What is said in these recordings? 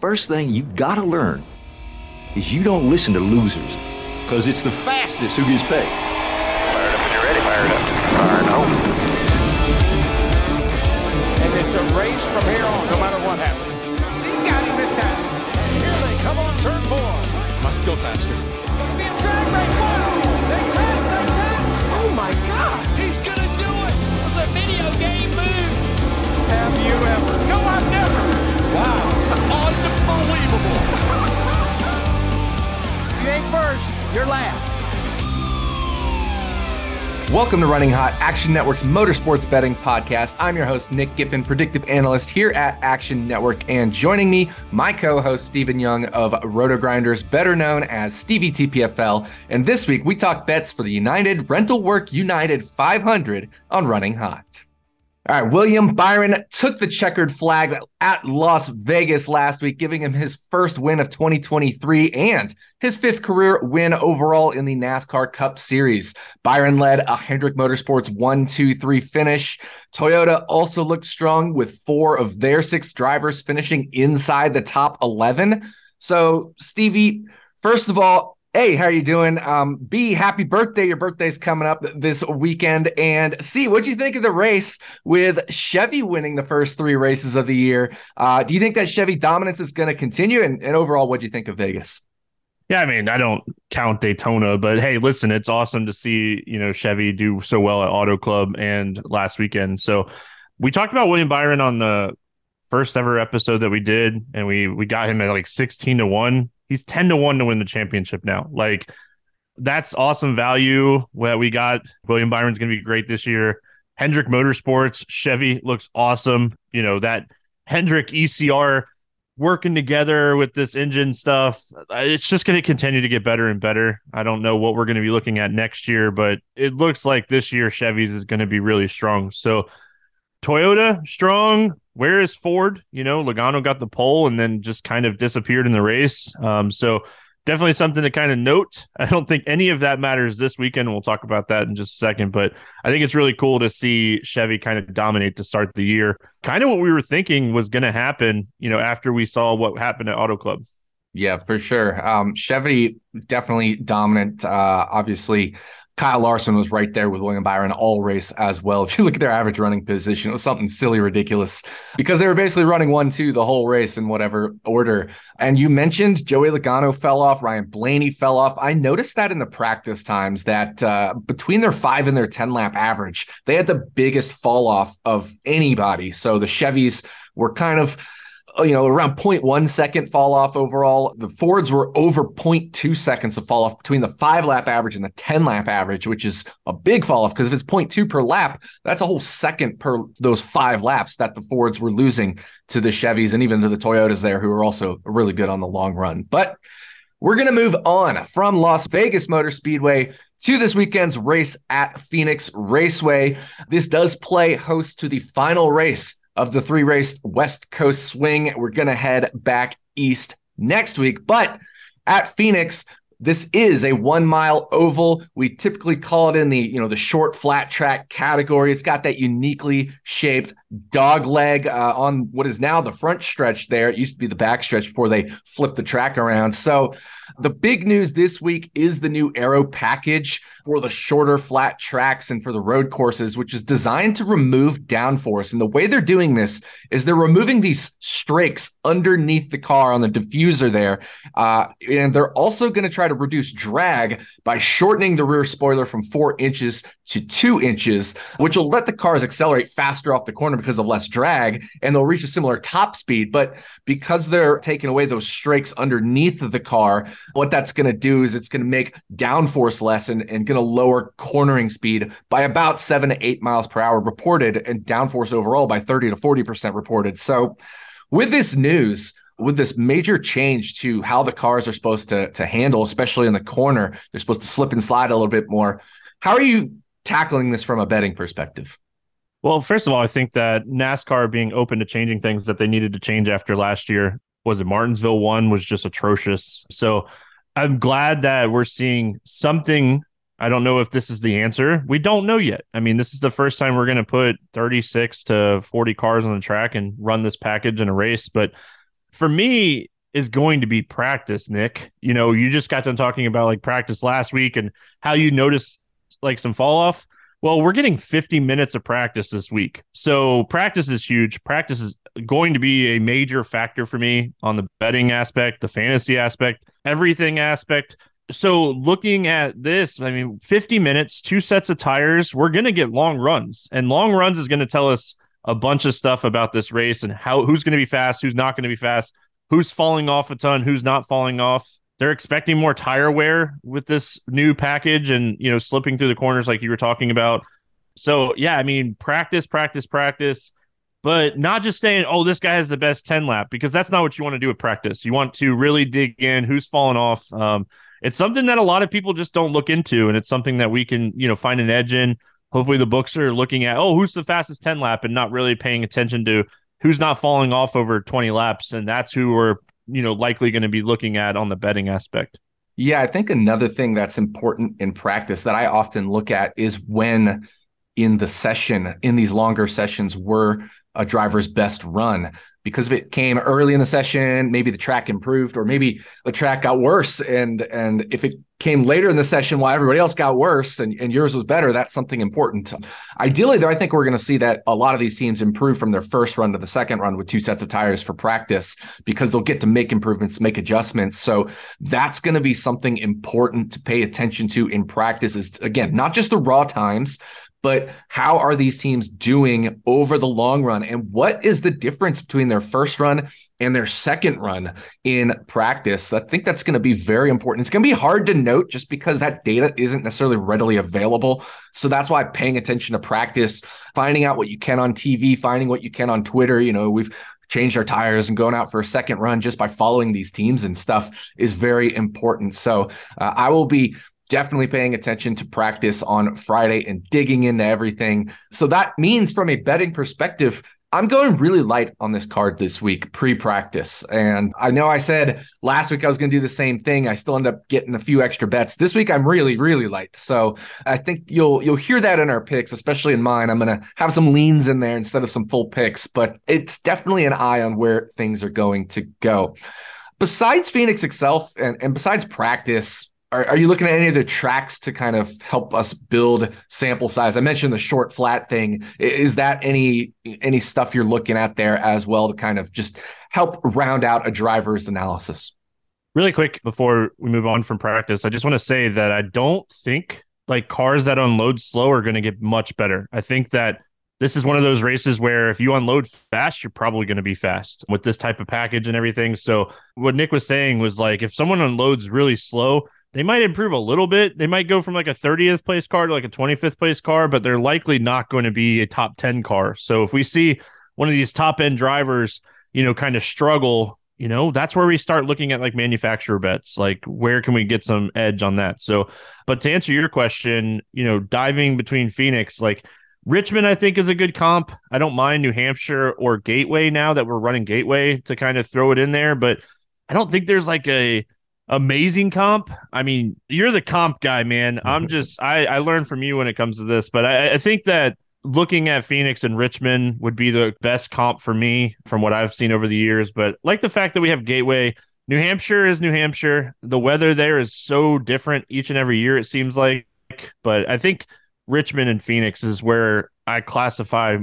First thing you gotta learn is you don't listen to losers, because it's the fastest who gets paid. Fire it up if you're ready. Fire it up. Fire it up. And it's a race from here on, no matter what happens. He's got him this time. Here they come on turn four. Must go faster. It's going to be a drag race. Whoa! They touch, they touch. Oh my God! He's going to do it. It was a video game move. Have you ever? No, I've never. Wow. Unbelievable. You ain't first, you're last. Welcome to Running Hot, Action Network's motorsports betting podcast. I'm your host, Nick Giffen, predictive analyst here at Action Network. And joining me, my co-host, Stephen Young of RotoGrinders, better known as StevieTPFL. And this week, we talk bets for the United Rental Work United 500 on Running Hot. All right, William Byron took the checkered flag at Las Vegas last week, giving him his first win of 2023 and his fifth career win overall in the NASCAR Cup Series. Byron led a Hendrick Motorsports 1-2-3 finish. Toyota also looked strong with four of their six drivers finishing inside the top 11. So, Stevie, first of all, A, how are you doing? B, happy birthday. Your birthday's coming up this weekend. And C, what do you think of the race with Chevy winning the first three races of the year? Do you think that Chevy dominance is going to continue? And overall, what do you think of Vegas? Yeah, I mean, I don't count Daytona, but hey, listen, it's awesome to see, you know, Chevy do so well at Auto Club and last weekend. So we talked about William Byron on the first ever episode that we did, and we got him at like 16-1. He's 10-1 to win the championship now. Like, that's awesome value that we got. William Byron's going to be great this year. Hendrick Motorsports, Chevy looks awesome. You know, that Hendrick ECR working together with this engine stuff, it's just going to continue to get better and better. I don't know what we're going to be looking at next year, but it looks like this year Chevy's is going to be really strong. So Toyota, strong. Where is Ford? You know, Logano got the pole and then just kind of disappeared in the race. So definitely something to kind of note. I don't think any of that matters this weekend. We'll talk about that in just a second. But I think it's really cool to see Chevy kind of dominate to start the year. Kind of what we were thinking was going to happen, you know, after we saw what happened at Auto Club. Yeah, for sure. Chevy definitely dominant, obviously. Kyle Larson was right there with William Byron all race as well. If you look at their average running position, it was something silly, ridiculous, because they were basically running 1-2 the whole race in whatever order. And you mentioned Joey Logano fell off, Ryan Blaney fell off. I noticed that in the practice times that between their 5 and their 10 lap average, they had the biggest fall off of anybody. So the Chevys were kind of, you know, around 0.1 second fall off overall. The Fords were over 0.2 seconds of fall off between the 5 lap average and the 10 lap average, which is a big fall off, because if it's 0.2 per lap, that's a whole second per those 5 laps that the Fords were losing to the Chevys and even to the Toyotas there, who are also really good on the long run. But we're going to move on from Las Vegas Motor Speedway to this weekend's race at Phoenix Raceway. This does play host to the final race of the three-race West Coast swing. We're going to head back east next week. But at Phoenix, this is a 1 mile oval. We typically call it in the, you know, the short flat track category. It's got that uniquely shaped dog leg on what is now the front stretch there. It used to be the back stretch before they flipped the track around. So the big news this week is the new aero package for the shorter flat tracks and for the road courses, which is designed to remove downforce. And the way they're doing this is they're removing these strakes underneath the car on the diffuser there. And they're also going to try to reduce drag by shortening the rear spoiler from 4 inches to 2 inches, which will let the cars accelerate faster off the corner because of less drag, and they'll reach a similar top speed. But because they're taking away those strakes underneath of the car, what that's going to do is it's going to make downforce less and going to lower cornering speed by about 7 to 8 miles per hour reported, and downforce overall by 30 to 40% reported. So with this news, with this major change to how the cars are supposed to handle, especially in the corner, they're supposed to slip and slide a little bit more. How are you tackling this from a betting perspective? Well, first of all, I think that NASCAR being open to changing things that they needed to change after last year, was it Martinsville one, was just atrocious. So I'm glad that we're seeing something. I don't know if this is the answer. We don't know yet. I mean, this is the first time we're going to put 36 to 40 cars on the track and run this package in a race, but for me is going to be practice, Nick. You know, you just got done talking about like practice last week and how you noticed like some fall off. Well, we're getting 50 minutes of practice this week. So practice is huge. Practice is going to be a major factor for me on the betting aspect, the fantasy aspect, everything aspect. So looking at this, I mean, 50 minutes, two sets of tires, we're going to get long runs. And long runs is going to tell us a bunch of stuff about this race and how who's going to be fast, who's not going to be fast, who's falling off a ton, who's not falling off. They're expecting more tire wear with this new package and, you know, slipping through the corners like you were talking about. So, yeah, I mean, practice, but not just saying, oh, this guy has the best 10 lap, because that's not what you want to do with practice. You want to really dig in who's falling off. It's something that a lot of people just don't look into, and it's something that we can, you know, find an edge in. Hopefully the books are looking at, oh, who's the fastest 10 lap and not really paying attention to who's not falling off over 20 laps. And that's who we're, you know, likely going to be looking at on the betting aspect. Yeah, I think another thing that's important in practice that I often look at is when in the session, in these longer sessions, were a driver's best run. Because if it came early in the session, maybe the track improved, or maybe the track got worse. And if it came later in the session while everybody else got worse and yours was better, that's something important. Ideally, though, I think we're going to see that a lot of these teams improve from their first run to the second run with two sets of tires for practice, because they'll get to make improvements, make adjustments. So that's going to be something important to pay attention to in practice is, again, not just the raw times, but how are these teams doing over the long run? And what is the difference between their first run and their second run in practice? I think that's going to be very important. It's going to be hard to note just because that data isn't necessarily readily available. So that's why paying attention to practice, finding out what you can on TV, finding what you can on Twitter. You know, we've changed our tires and going out for a second run just by following these teams and stuff is very important. So I will be definitely paying attention to practice on Friday and digging into everything. So that means from a betting perspective, I'm going really light on this card this week, pre-practice. And I know I said last week I was going to do the same thing. I still end up getting a few extra bets. This week I'm really, really light. So I think you'll hear that in our picks, especially in mine. I'm going to have some leans in there instead of some full picks, but it's definitely an eye on where things are going to go. Besides Phoenix itself and besides practice, are you looking at any other tracks to kind of help us build sample size? I mentioned the short flat thing. Is that any stuff you're looking at there as well to kind of just help round out a driver's analysis? Really quick before we move on from practice, I just want to say that I don't think like cars that unload slow are going to get much better. I think that this is one of those races where if you unload fast, you're probably going to be fast with this type of package and everything. So what Nick was saying was like, if someone unloads really slow, they might improve a little bit. They might go from like a 30th place car to like a 25th place car, but they're likely not going to be a top 10 car. So if we see one of these top end drivers, you know, kind of struggle, you know, that's where we start looking at like manufacturer bets, like where can we get some edge on that? So, but to answer your question, you know, diving between Phoenix, like Richmond, I think is a good comp. I don't mind New Hampshire or Gateway now that we're running Gateway to kind of throw it in there, but I don't think there's like a amazing comp. I mean, you're the comp guy, man. I learn from you when it comes to this, but I think that looking at Phoenix and Richmond would be the best comp for me from what I've seen over the years. But like the fact that we have Gateway, New Hampshire is New Hampshire. The weather there is so different each and every year, it seems like. But I think Richmond and Phoenix is where I classify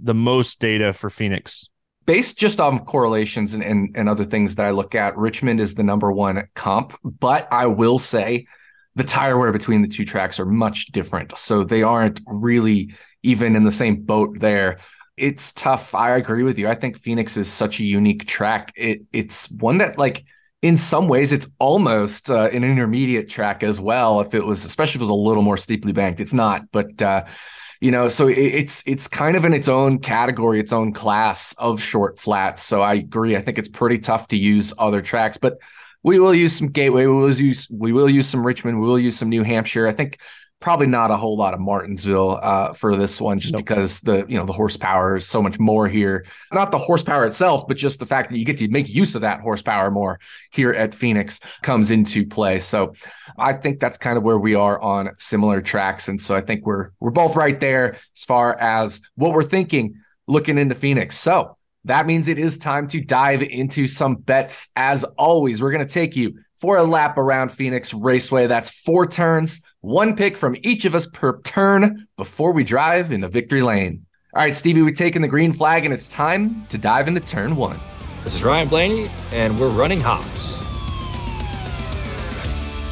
the most data for Phoenix. Based just on correlations and other things that I look at, Richmond is the number one comp, but I will say the tire wear between the two tracks are much different. So they aren't really even in the same boat there. It's tough. I agree with you. I think Phoenix is such a unique track. It's one that like, in some ways, it's almost an intermediate track as well. Especially if it was a little more steeply banked, it's not, but you know, so it's kind of in its own category, its own class of short flats. So I agree. I think it's pretty tough to use other tracks, but we will use some Gateway. We will use some Richmond. We will use some New Hampshire. I think probably not a whole lot of Martinsville for this one, just because the horsepower is so much more here. Not the horsepower itself, but just the fact that you get to make use of that horsepower more here at Phoenix comes into play. So I think that's kind of where we are on similar tracks. And so I think we're both right there as far as what we're thinking looking into Phoenix. So That means it is time to dive into some bets. As always, we're going to take you for a lap around Phoenix Raceway. That's 4 turns, 1 pick from each of us per turn before we drive into victory lane. All right, Stevie, we've taken the green flag, and it's time to dive into turn one. This is Ryan Blaney, and we're running hops.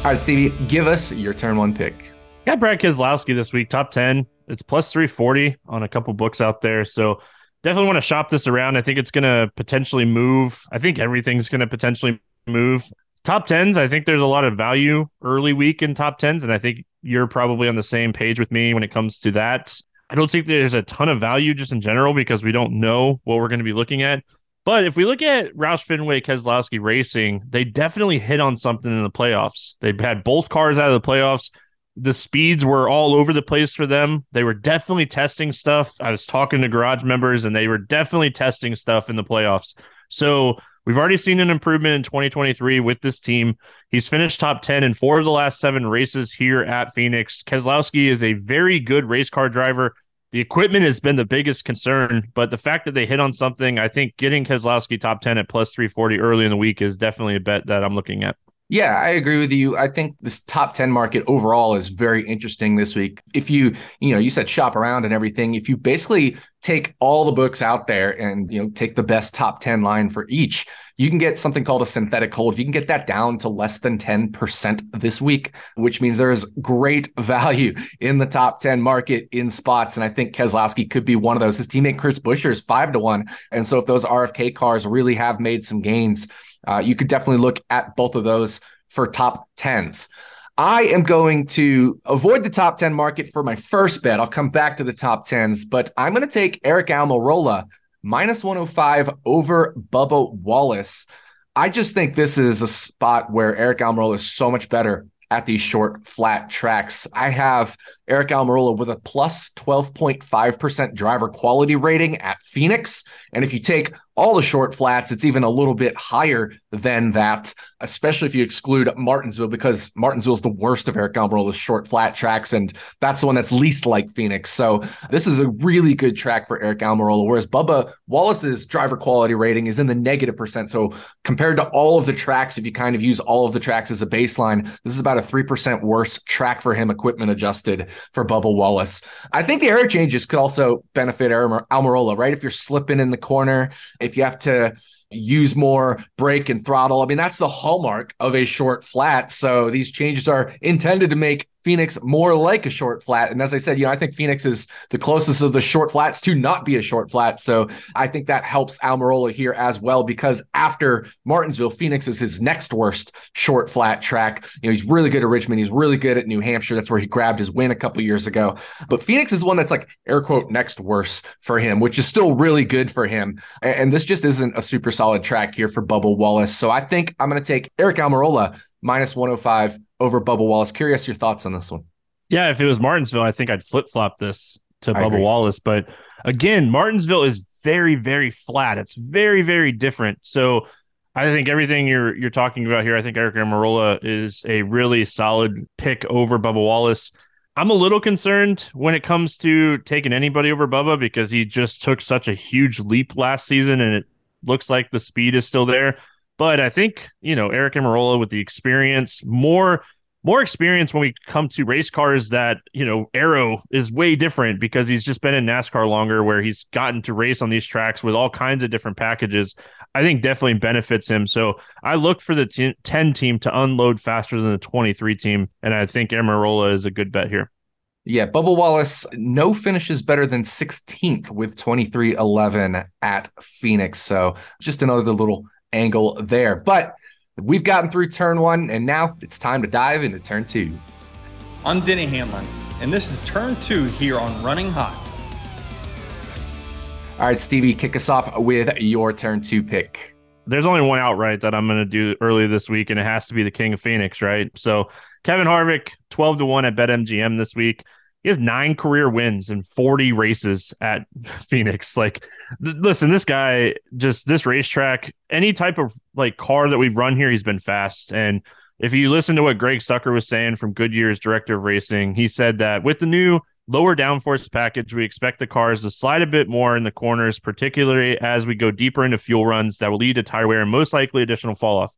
All right, Stevie, give us your turn one pick. Got Brad Keselowski this week, top 10. It's plus 340 on a couple books out there, so definitely want to shop this around. I think it's going to potentially move. I think everything's going to potentially move. Top 10s, I think there's a lot of value early week in top 10s, and I think you're probably on the same page with me when it comes to that. I don't think there's a ton of value just in general because we don't know what we're going to be looking at. But if we look at Roush Fenway Keselowski Racing, they definitely hit on something in the playoffs. They've had both cars out of the playoffs. The speeds were all over the place for them. They were definitely testing stuff. I was talking to garage members, and they were definitely testing stuff in the playoffs. So we've already seen an improvement in 2023 with this team. He's finished top 10 in 4 of the last 7 races here at Phoenix. Keselowski is a very good race car driver. The equipment has been the biggest concern, but the fact that they hit on something, I think getting Keselowski top 10 at plus 340 early in the week is definitely a bet that I'm looking at. Yeah, I agree with you. I think this top 10 market overall is very interesting this week. If you said shop around and everything, if you basically take all the books out there and, take the best top 10 line for each, you can get something called a synthetic hold. You can get that down to less than 10% this week, which means there is great value in the top 10 market in spots. And I think Keselowski could be one of those. His teammate Chris Buescher is 5-1. And so if those RFK cars really have made some gains, you could definitely look at both of those for top 10s. I am going to avoid the top 10 market for my first bet. I'll come back to the top 10s, but I'm going to take Eric Almirola, minus 105 over Bubba Wallace. I just think this is a spot where Eric Almirola is so much better at these short, flat tracks. I have Eric Almirola with a plus 12.5% driver quality rating at Phoenix. And if you take all the short flats, it's even a little bit higher than that, especially if you exclude Martinsville, because Martinsville is the worst of Eric Almirola's short flat tracks, and that's the one that's least like Phoenix. So this is a really good track for Eric Almirola, whereas Bubba Wallace's driver quality rating is in the -%. So compared to all of the tracks, if you kind of use all of the tracks as a baseline, this is about a 3% worse track for him, equipment adjusted, for Bubba Wallace. I think the air changes could also benefit Almirola, right? If you're slipping in the corner, if you have to use more brake and throttle, I mean, that's the hallmark of a short flat. So these changes are intended to make Phoenix more like a short flat. And as I said, I think Phoenix is the closest of the short flats to not be a short flat. So I think that helps Almirola here as well, because after Martinsville, Phoenix is his next worst short flat track. He's really good at Richmond. He's really good at New Hampshire. That's where he grabbed his win a couple years ago. But Phoenix is one that's like air quote next worst for him, which is still really good for him. And this just isn't a super solid track here for Bubba Wallace. So I think I'm going to take Eric Almirola minus 105 over Bubba Wallace. Curious your thoughts on this one. Yeah, if it was Martinsville, I think I'd flip-flop this to Bubba Wallace. But again, Martinsville is very, very flat. It's very, very different. So I think everything you're talking about here, I think Eric Almirola is a really solid pick over Bubba Wallace. I'm a little concerned when it comes to taking anybody over Bubba because he just took such a huge leap last season, and it looks like the speed is still there. But I think, Eric Almirola with the experience, more experience when we come to race cars that, aero is way different because he's just been in NASCAR longer, where he's gotten to race on these tracks with all kinds of different packages. I think definitely benefits him. So I look for the 10 team to unload faster than the 23 team. And I think Almirola is a good bet here. Yeah, Bubba Wallace, no finishes better than 16th with 23-11 at Phoenix. So just another little angle there. But we've gotten through turn one, and now it's time to dive into turn two. I'm Denny Hanlon, and this is turn two here on Running Hot. All right, Stevie, kick us off with your turn two pick. There's only one outright that I'm going to do early this week, and it has to be the King of Phoenix, right? So Kevin Harvick, 12-1 at BetMGM this week. He has 9 career wins in 40 races at Phoenix. Like, listen, this guy, just this racetrack, any type of like car that we've run here, he's been fast. And if you listen to what Greg Sucker was saying from Goodyear's director of racing, he said that with the new lower downforce package, we expect the cars to slide a bit more in the corners, particularly as we go deeper into fuel runs that will lead to tire wear and most likely additional falloff.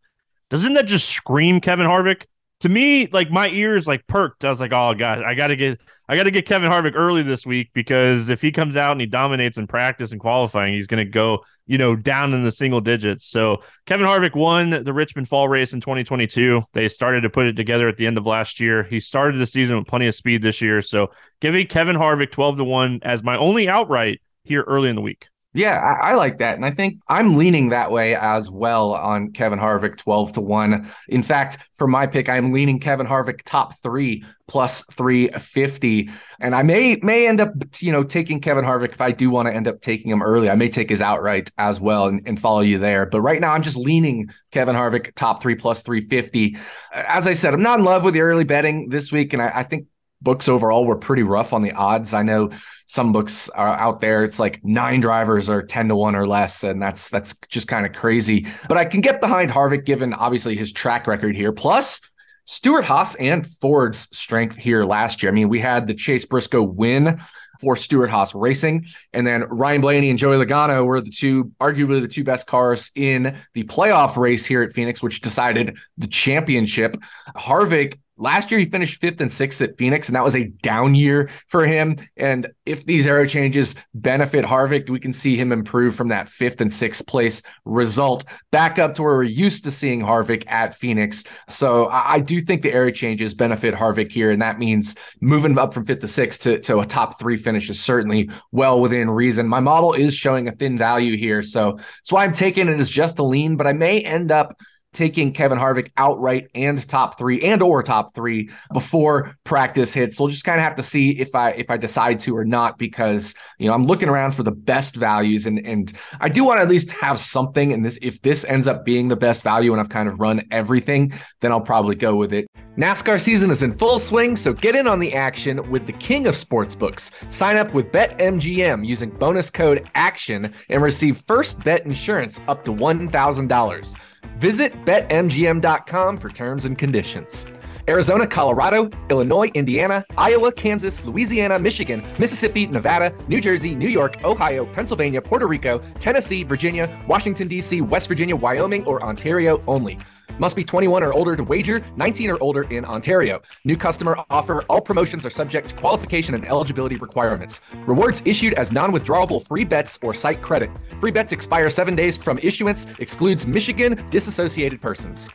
Doesn't that just scream Kevin Harvick? To me, like, my ears like perked. I was like, oh god, I gotta get Kevin Harvick early this week, because if he comes out and he dominates in practice and qualifying, he's gonna go, you know, down in the single digits. So Kevin Harvick won the Richmond Fall Race in 2022. They started to put it together at the end of last year. He started the season with plenty of speed this year. So giving Kevin Harvick 12-1 as my only outright here early in the week. Yeah, I like that. And I think I'm leaning that way as well on Kevin Harvick 12-1. In fact, for my pick, I'm leaning Kevin Harvick top three plus 350. And I may end up, you know, taking Kevin Harvick if I do want to end up taking him early. I may take his outright as well and follow you there. But right now I'm just leaning Kevin Harvick top three plus 350. As I said, I'm not in love with the early betting this week. And I think books overall were pretty rough on the odds. I know some books are out there, it's like 9 drivers are 10-1 or less, and that's just kind of crazy. But I can get behind Harvick given obviously his track record here, plus Stewart Haas and Ford's strength here last year. I mean, we had the Chase Briscoe win for Stewart Haas Racing, and then Ryan Blaney and Joey Logano were arguably the two best cars in the playoff race here at Phoenix, which decided the championship. Harvick, last year, he finished 5th and 6th at Phoenix, and that was a down year for him. And if these arrow changes benefit Harvick, we can see him improve from that 5th and 6th place result back up to where we're used to seeing Harvick at Phoenix. So I do think the arrow changes benefit Harvick here, and that means moving up from 5th to 6th to a top 3 finish is certainly well within reason. My model is showing a thin value here, so that's why I'm taking it as just a lean, but I may end up taking Kevin Harvick outright and top three before practice hits. We'll just kind of have to see if I decide to or not, because, you know, I'm looking around for the best values and I do want to at least have something. And if this ends up being the best value and I've kind of run everything, then I'll probably go with it. NASCAR season is in full swing, so get in on the action with the king of sportsbooks. Sign up with BetMGM using bonus code ACTION and receive first bet insurance up to $1,000. Visit BetMGM.com for terms and conditions. Arizona, Colorado, Illinois, Indiana, Iowa, Kansas, Louisiana, Michigan, Mississippi, Nevada, New Jersey, New York, Ohio, Pennsylvania, Puerto Rico, Tennessee, Virginia, Washington, D.C., West Virginia, Wyoming, or Ontario only. Must be 21 or older to wager, 19 or older in Ontario. New customer offer. All promotions are subject to qualification and eligibility requirements. Rewards issued as non-withdrawable free bets or site credit. Free bets expire 7 days from issuance. Excludes Michigan disassociated persons.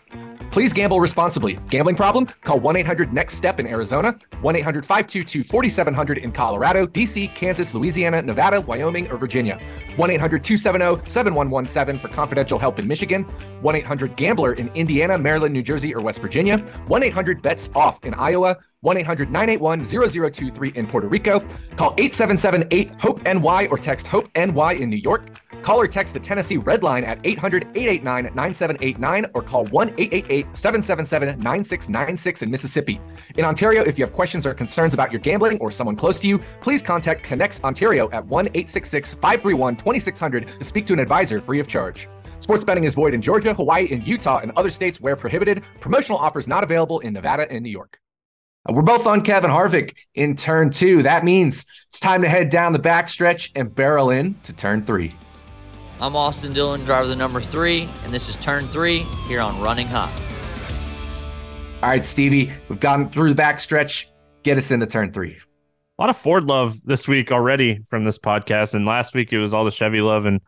Please gamble responsibly. Gambling problem? Call 1-800-NEXT-STEP in Arizona, 1-800-522-4700 in Colorado, D.C., Kansas, Louisiana, Nevada, Wyoming, or Virginia, 1-800-270-7117 for confidential help in Michigan, 1-800-GAMBLER in Indiana, Maryland, New Jersey, or West Virginia, 1-800-BETS-OFF in Iowa, 1-800-981-0023 in Puerto Rico. Call 877-8-HOPE-NY or text HOPE-NY in New York. Call or text the Tennessee Red Line at 800-889-9789 or call 1-888-777-9696 in Mississippi. In Ontario, if you have questions or concerns about your gambling or someone close to you, please contact Connects Ontario at 1-866-531-2600 to speak to an advisor free of charge. Sports betting is void in Georgia, Hawaii, and Utah and other states where prohibited. Promotional offers not available in Nevada and New York. We're both on Kevin Harvick in turn 2. That means it's time to head down the backstretch and barrel in to turn 3. I'm Austin Dillon, driver of the number 3, and this is turn 3 here on Running Hot. All right, Stevie, we've gotten through the backstretch. Get us into turn 3. A lot of Ford love this week already from this podcast, and last week it was all the Chevy love, and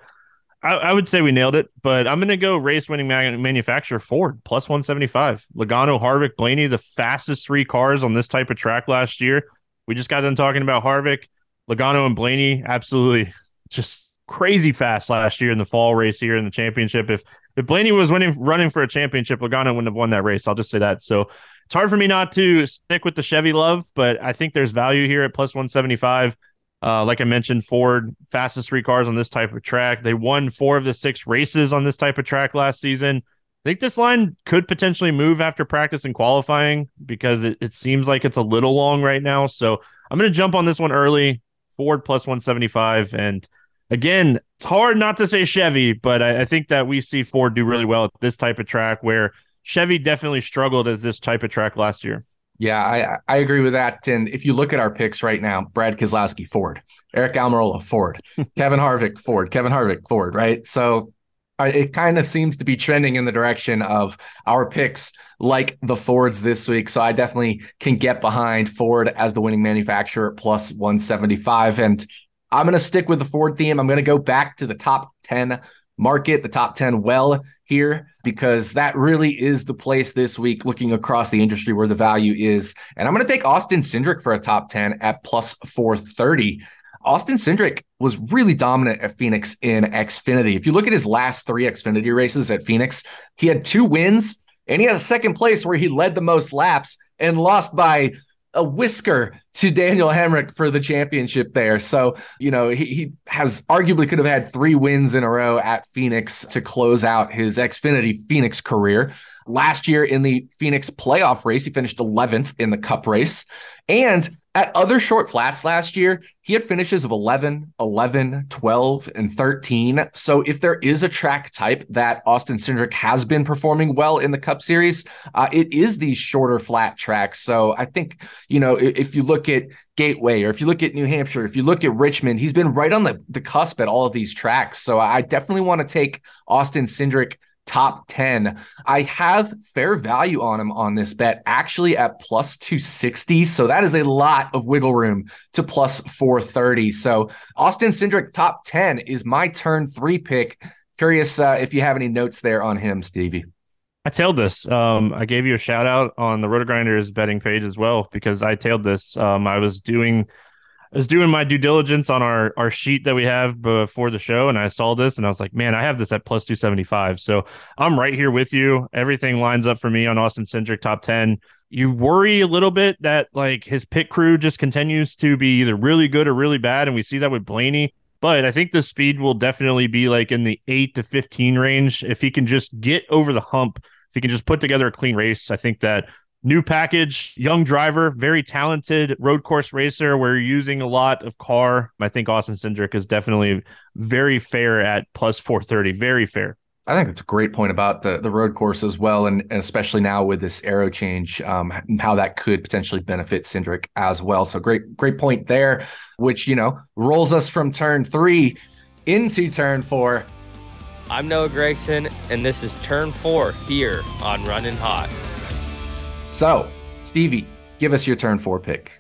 I would say we nailed it, but I'm going to go race-winning manufacturer Ford, plus 175. Logano, Harvick, Blaney, the fastest 3 cars on this type of track last year. We just got done talking about Harvick. Logano and Blaney, absolutely just crazy fast last year in the fall race here in the championship. If Blaney was running for a championship, Logano wouldn't have won that race. I'll just say that. So it's hard for me not to stick with the Chevy love, but I think there's value here at plus 175. Like I mentioned, Ford, fastest 3 cars on this type of track. They won 4 of the 6 races on this type of track last season. I think this line could potentially move after practice and qualifying because it seems like it's a little long right now. So I'm going to jump on this one early, Ford plus 175. And again, it's hard not to say Chevy, but I think that we see Ford do really well at this type of track where Chevy definitely struggled at this type of track last year. Yeah, I agree with that. And if you look at our picks right now, Brad Keselowski, Ford, Eric Almirola, Ford, Kevin Harvick, Ford, right? So it kind of seems to be trending in the direction of our picks like the Fords this week. So I definitely can get behind Ford as the winning manufacturer plus 175. And I'm going to stick with the Ford theme. I'm going to go back to the top 10 market, the top 10 well here, because that really is the place this week looking across the industry where the value is. And I'm going to take Austin Cindric for a top 10 at plus 430. Austin Cindric was really dominant at Phoenix in Xfinity. If you look at his last three Xfinity races at Phoenix, he had 2 wins and he had a second place where he led the most laps and lost by a whisker to Daniel Hemrick for the championship there. So, you know, he has arguably could have had 3 wins in a row at Phoenix to close out his Xfinity Phoenix career. Last year in the Phoenix playoff race, he finished 11th in the cup race. And at other short flats last year, he had finishes of 11, 11, 12, and 13. So if there is a track type that Austin Cindric has been performing well in the Cup Series, it is these shorter flat tracks. So I think, you know, if you look at Gateway or if you look at New Hampshire, if you look at Richmond, he's been right on the cusp at all of these tracks. So I definitely want to take Austin Cindric top 10. I have fair value on him on this bet, actually at plus 260. So that is a lot of wiggle room to plus 430. So Austin Cindric top 10 is my turn 3 pick. Curious if you have any notes there on him, Stevie. I tailed this. I gave you a shout out on the RotoGrinders betting page as well, because I tailed this. I was doing my due diligence on our sheet that we have before the show, and I saw this, and I was like, man, I have this at plus 275. So I'm right here with you. Everything lines up for me on Austin Cindric top 10. You worry a little bit that like his pit crew just continues to be either really good or really bad, and we see that with Blaney. But I think the speed will definitely be like in the 8 to 15 range. If he can just get over the hump, if he can just put together a clean race, I think that new package, young driver, very talented road course racer. We're using a lot of car. I think Austin Cindric is definitely very fair at plus 430. Very fair. I think that's a great point about the road course as well, and especially now with this aero change, how that could potentially benefit Cindric as well. So great point there, which, you know, rolls us from turn 3 into turn 4. I'm Noah Gregson, and this is turn 4 here on Runnin' Hot. So, Stevie, give us your turn 4 pick.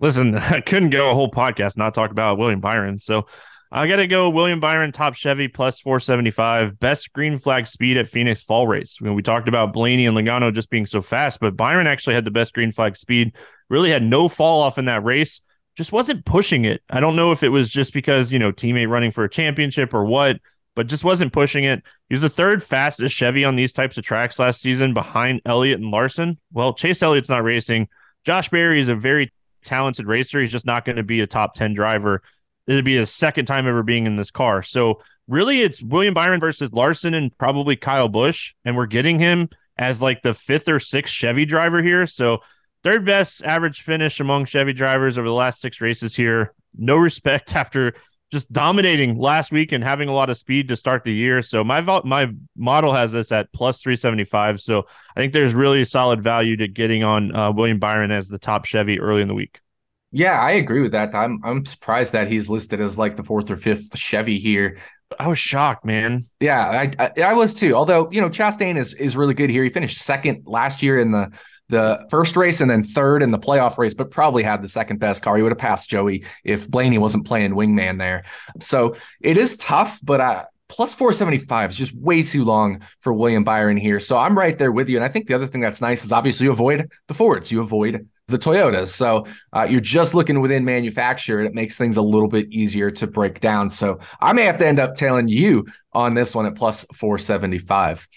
Listen, I couldn't go a whole podcast not talk about William Byron. So I got to go William Byron, top Chevy, plus 475. Best green flag speed at Phoenix fall race. We talked about Blaney and Logano just being so fast, but Byron actually had the best green flag speed. Really had no fall off in that race. Just wasn't pushing it. I don't know if it was just because, you know, teammate running for a championship or what, but just wasn't pushing it. He was the 3rd fastest Chevy on these types of tracks last season behind Elliott and Larson. Well, Chase Elliott's not racing. Josh Berry is a very talented racer. He's just not going to be a top 10 driver. It'd be his 2nd time ever being in this car. So really it's William Byron versus Larson and probably Kyle Busch. And we're getting him as like the 5th or 6th Chevy driver here. So 3rd best average finish among Chevy drivers over the last 6 races here. No respect after just dominating last week and having a lot of speed to start the year. So my model has this at plus 375. So I think there's really solid value to getting on William Byron as the top Chevy early in the week. Yeah, I agree with that. I'm surprised that he's listed as like the 4th or 5th Chevy here. I was shocked, man. Yeah, I was too. Although, you know, Chastain is really good here. He finished 2nd last year in the 1st race and then 3rd in the playoff race, but probably had the 2nd best car. He would have passed Joey if Blaney wasn't playing wingman there. So it is tough, but plus 475 is just way too long for William Byron here. So I'm right there with you. And I think the other thing that's nice is obviously you avoid the Fords, you avoid the Toyotas. So you're just looking within manufacturer. And it makes things a little bit easier to break down. So I may have to end up tailing you on this one at plus 475.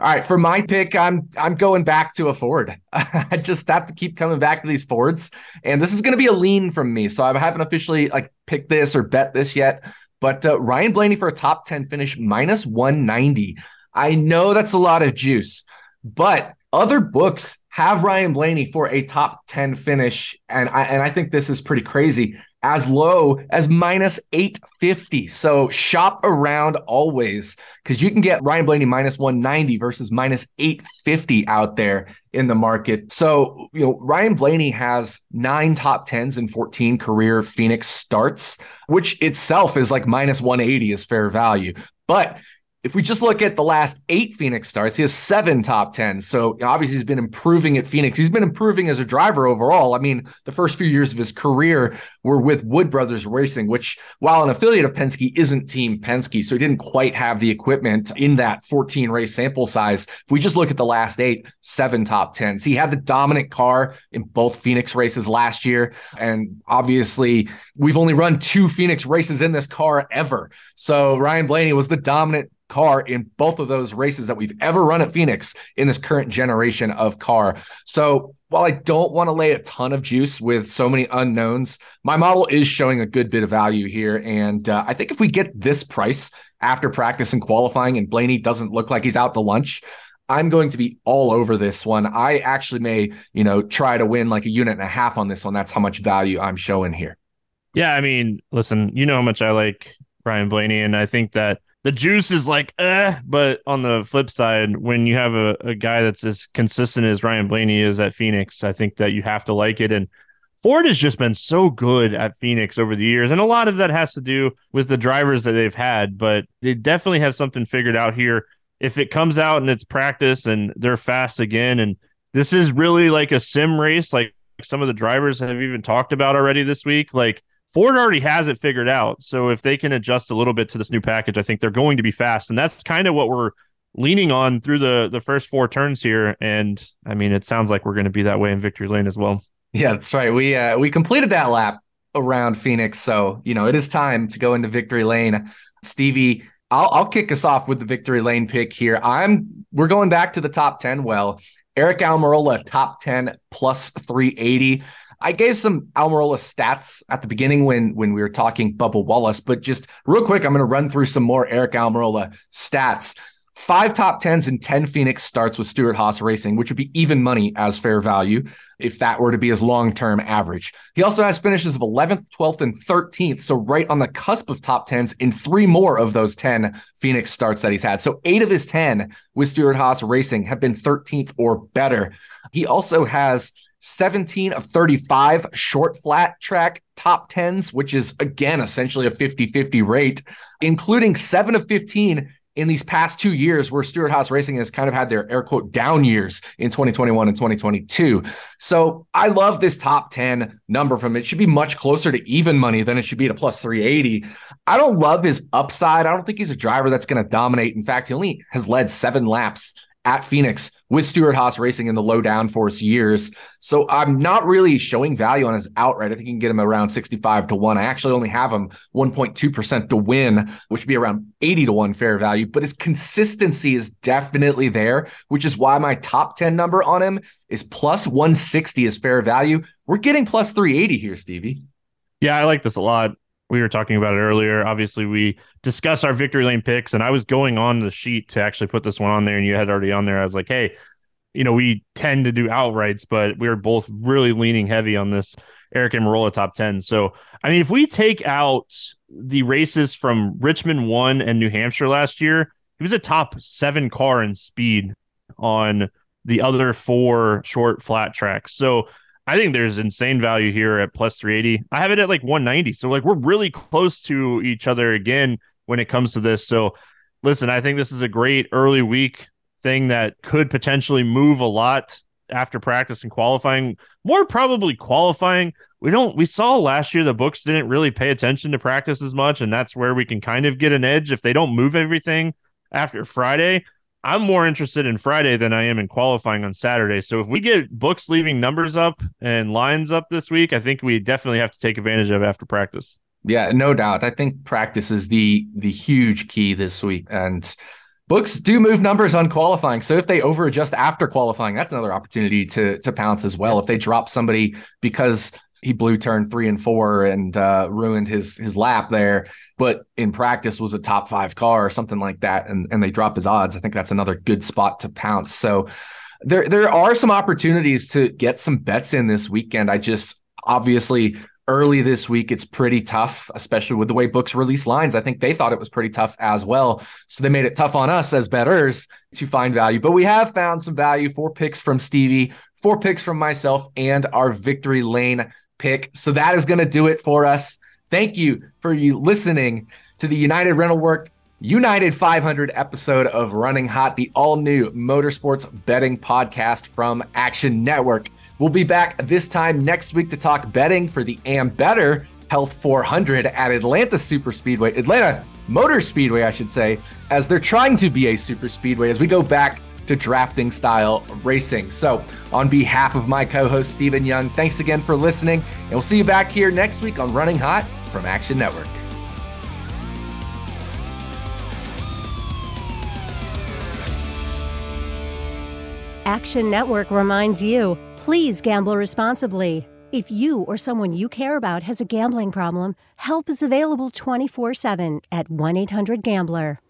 All right, for my pick, I'm going back to a Ford. I just have to keep coming back to these Fords, and this is going to be a lean from me. So I haven't officially like picked this or bet this yet, but Ryan Blaney for a top 10 finish minus 190. I know that's a lot of juice, but other books have Ryan Blaney for a top 10 finish. And I think this is pretty crazy, as low as minus 850. So shop around always, because you can get Ryan Blaney minus 190 versus minus 850 out there in the market. So, you know, Ryan Blaney has 9 top 10s and 14 career Phoenix starts, which itself is like minus 180 is fair value. But if we just look at the last 8 Phoenix starts, he has 7 top 10s. So obviously he's been improving at Phoenix. He's been improving as a driver overall. I mean, the first few years of his career were with Wood Brothers Racing, which, while an affiliate of Penske, isn't Team Penske. So he didn't quite have the equipment in that 14 race sample size. If we just look at the last 8, 7 top 10s. He had the dominant car in both Phoenix races last year. And obviously we've only run 2 Phoenix races in this car ever. So Ryan Blaney was the dominant car in both of those races that we've ever run at Phoenix in this current generation of car. So while I don't want to lay a ton of juice with so many unknowns, my model is showing a good bit of value here. And I think if we get this price after practice and qualifying, and Blaney doesn't look like he's out to lunch, I'm going to be all over this one. I actually may, you know, try to win like 1.5 units on this one. That's how much value I'm showing here. Yeah. I mean, listen, you know how much I like Ryan Blaney. And I think that the juice is like, but on the flip side, when you have a guy that's as consistent as Ryan Blaney is at Phoenix, I think that you have to like it. And Ford has just been so good at Phoenix over the years. And a lot of that has to do with the drivers that they've had, but they definitely have something figured out here. If it comes out and it's practice and they're fast again, and this is really like a sim race, like some of the drivers have even talked about already this week, like Ford already has it figured out. So if they can adjust a little bit to this new package, I think they're going to be fast. And that's kind of what we're leaning on through the first 4 turns here. And I mean, it sounds like we're going to be that way in victory lane as well. Yeah, that's right. We completed that lap around Phoenix. So, you know, it is time to go into victory lane. Stevie, I'll kick us off with the victory lane pick here. We're going back to the top 10. Well, Eric Almirola, top 10 plus 380. I gave some Almirola stats at the beginning when we were talking Bubba Wallace, but just real quick, I'm going to run through some more Eric Almirola stats. 5 top 10s and 10 Phoenix starts with Stewart Haas Racing, which would be even money as fair value if that were to be his long-term average. He also has finishes of 11th, 12th, and 13th, so right on the cusp of top 10s in 3 more of those 10 Phoenix starts that he's had. So 8 of his 10 with Stewart Haas Racing have been 13th or better. He also has 17 of 35 short flat track top 10s, which is, again, essentially a 50-50 rate, including 7 of 15 in these past 2 years where Stewart Haas Racing has kind of had their air quote down years in 2021 and 2022. So I love this top 10 number from him. It should be much closer to even money than it should be to plus 380. I don't love his upside. I don't think he's a driver that's going to dominate. In fact, he only has led 7 laps at Phoenix with Stewart Haas Racing in the low downforce years. So I'm not really showing value on his outright. I think you can get him around 65 to 1. I actually only have him 1.2% to win, which would be around 80 to 1 fair value, but his consistency is definitely there, which is why my top 10 number on him is plus 160 is fair value. We're getting plus 380 here, Stevie. Yeah, I like this a lot. We were talking about it earlier. Obviously, we discussed our victory lane picks, and I was going on the sheet to actually put this one on there, and you had already on there. I was like, hey, you know, we tend to do outrights, but we were both really leaning heavy on this Eric Almirola top 10. So, I mean, if we take out the races from Richmond 1 and New Hampshire last year, he was a top 7 car in speed on the other 4 short flat tracks. So I think there's insane value here at plus 380. I have it at like 190. So like we're really close to each other again when it comes to this. So listen, I think this is a great early week thing that could potentially move a lot after practice and qualifying. More probably qualifying. We saw last year the books didn't really pay attention to practice as much, and that's where we can kind of get an edge if they don't move everything after Friday. I'm more interested in Friday than I am in qualifying on Saturday. So if we get books leaving numbers up and lines up this week, I think we definitely have to take advantage of after practice. Yeah, no doubt. I think practice is the huge key this week. And books do move numbers on qualifying. So if they overadjust after qualifying, that's another opportunity to pounce as well. If they drop somebody because he blew turn 3 and 4 and ruined his lap there, but in practice was a top 5 car or something like that, and they drop his odds, I think that's another good spot to pounce. So there are some opportunities to get some bets in this weekend. I just obviously early this week, it's pretty tough, especially with the way books release lines. I think they thought it was pretty tough as well. So they made it tough on us as bettors to find value. But we have found some value. 4 picks from Stevie, 4 picks from myself, and our Victory Lane pick. So that is going to do it for us. Thank you for you listening to the United Rental Work United 500 episode of Running Hot, the all-new motorsports betting podcast from Action Network. We'll be back this time next week to talk betting for the Ambetter Health 400 at Atlanta Motor Speedway, I should say, as they're trying to be a super speedway as we go back to drafting style racing. So on behalf of my co-host, Stephen Young, thanks again for listening, and we'll see you back here next week on Running Hot from Action Network. Action Network reminds you, please gamble responsibly. If you or someone you care about has a gambling problem, help is available 24/7 at 1-800-GAMBLER.